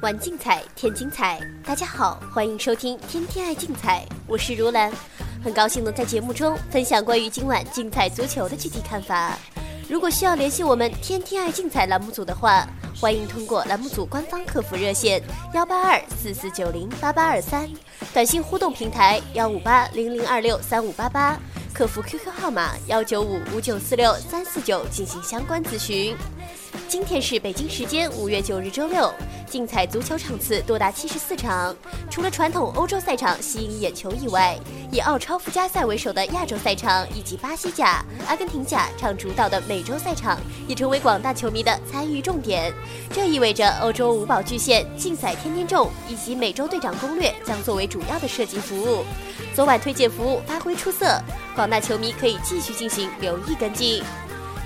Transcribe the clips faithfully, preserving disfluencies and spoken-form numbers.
玩竞彩，添精彩。大家好，欢迎收听天天爱竞彩，我是如兰，很高兴能在节目中分享关于今晚竞彩足球的具体看法。如果需要联系我们天天爱竞彩栏目组的话，欢迎通过栏目组官方客服热线幺八二四四九零八八二三，短信互动平台幺五八零零二六三五八八，客服 Q Q 号码幺九五五九四六三四九进行相关咨询。今天是北京时间五月九日周六，竞彩足球场次多达七十四场。除了传统欧洲赛场吸引眼球以外，以澳超附加赛为首的亚洲赛场以及巴西甲、阿根廷甲场主导的美洲赛场也成为广大球迷的参与重点。这意味着欧洲五宝巨献、竞彩天天中以及每周队长攻略将作为主要的涉及服务。昨晚推荐服务发挥出色，广大球迷可以继续进行留意跟进。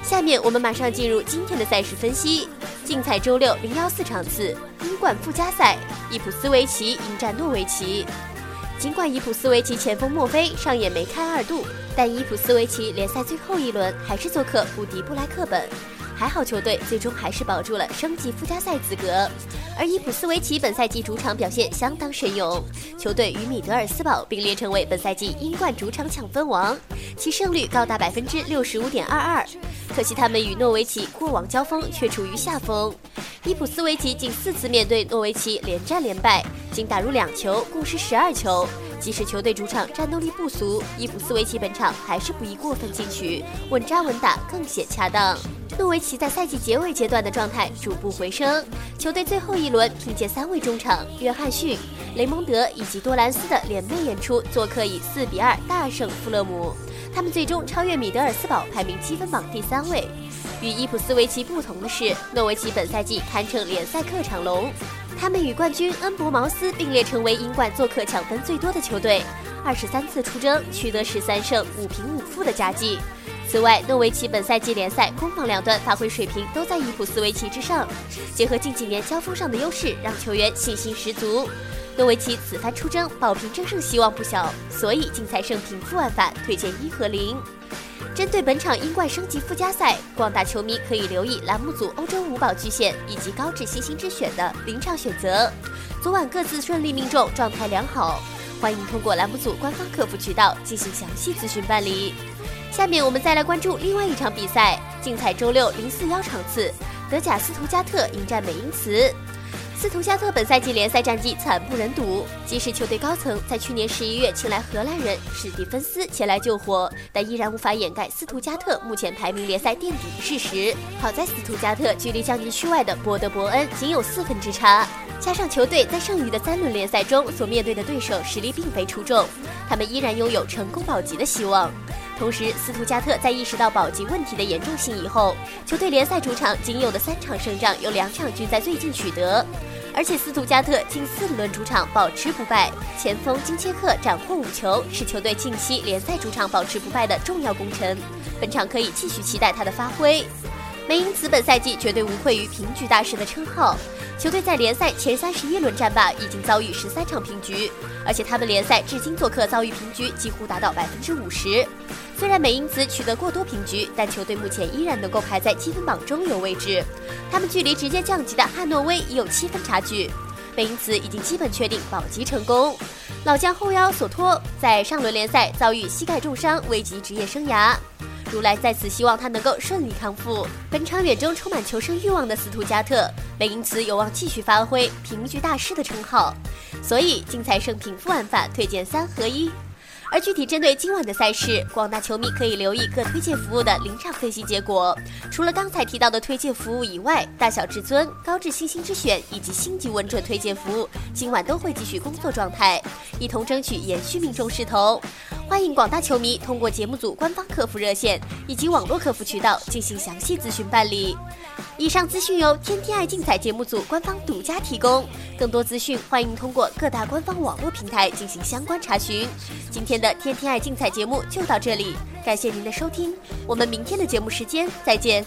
下面我们马上进入今天的赛事分析。竞彩周六零幺四场次，英冠附加赛，伊普斯维奇迎战诺维奇。尽管伊普斯维奇前锋墨菲上演梅开二度，但伊普斯维奇联赛最后一轮还是做客不敌布莱克本，还好球队最终还是保住了升级附加赛资格。而伊普斯维奇本赛季主场表现相当神勇，球队与米德尔斯堡并列成为本赛季英冠主场抢分王，其胜率高达百分之六十五点二二。可惜他们与诺维奇过往交锋却处于下风，伊普斯维奇近四次面对诺维奇连战连败，仅打入两球，共失十二球。即使球队主场战斗力不俗，伊普斯维奇本场还是不宜过分进取，稳扎稳打更显恰当。诺维奇在赛季结尾阶段的状态逐步回升，球队最后一轮凭借三位中场约翰逊、雷蒙德以及多兰斯的联袂演出，做客以四比二大胜富勒姆，他们最终超越米德尔斯堡，排名积分榜第三位。与伊普斯维奇不同的是，诺维奇本赛季堪称联赛客场龙，他们与冠军恩博茅斯并列成为英冠做客抢分最多的球队，二十三次出征取得十三胜五平五负的佳绩。此外，诺维奇本赛季联赛攻防两端发挥水平都在伊普斯维奇之上，结合近几年交锋上的优势，让球员信心十足。诺维奇此番出征保平争胜希望不小，所以竞彩胜平负玩法推荐一和零。针对本场英冠升级附加赛，广大球迷可以留意栏目组欧洲五宝巨献以及高质星星之选的临场选择，昨晚各自顺利命中，状态良好，欢迎通过栏目组官方客服渠道进行详细咨询办理。下面我们再来关注另外一场比赛，竞彩周六零四幺场次，德甲斯图加特迎战美因茨。斯图加特本赛季联赛战绩惨不忍睹，即使球队高层在去年十一月请来荷兰人史蒂芬斯前来救火，但依然无法掩盖斯图加特目前排名联赛垫底的事实。好在斯图加特距离降级区外的博德伯恩仅有四分之差，加上球队在剩余的三轮联赛中所面对的对手实力并非出众，他们依然拥有成功保级的希望。同时，斯图加特在意识到保级问题的严重性以后，球队联赛主场仅有的三场胜仗有两场均在最近取得，而且斯图加特近四轮主场保持不败，前锋金切克斩获五球，是球队近期联赛主场保持不败的重要功臣。本场可以继续期待他的发挥。梅因茨本赛季绝对无愧于平局大师的称号，球队在联赛前三十一轮战罢已经遭遇十三场平局，而且他们联赛至今做客遭遇平局几乎达到百分之五十。虽然美因茨取得过多平局，但球队目前依然能够排在积分榜中游位置，他们距离直接降级的汉诺威已有七分差距。美因茨已经基本确定保级成功。老将后腰索托在上轮联赛遭遇膝盖重伤，危及职业生涯，如来在此希望他能够顺利康复。本场远征充满求生欲望的斯图加特，美因茨有望继续发挥平局大师的称号，所以竞彩胜平负玩法推荐三合一。而具体针对今晚的赛事，广大球迷可以留意各推荐服务的临场分析结果。除了刚才提到的推荐服务以外，大小至尊、高质星星之选以及星级稳准推荐服务今晚都会继续工作状态，一同争取延续命中势头。欢迎广大球迷通过节目组官方客服热线以及网络客服渠道进行详细咨询办理。以上资讯由天天爱竞彩节目组官方独家提供，更多资讯欢迎通过各大官方网络平台进行相关查询。今天的天天爱竞彩节目就到这里，感谢您的收听，我们明天的节目时间再见。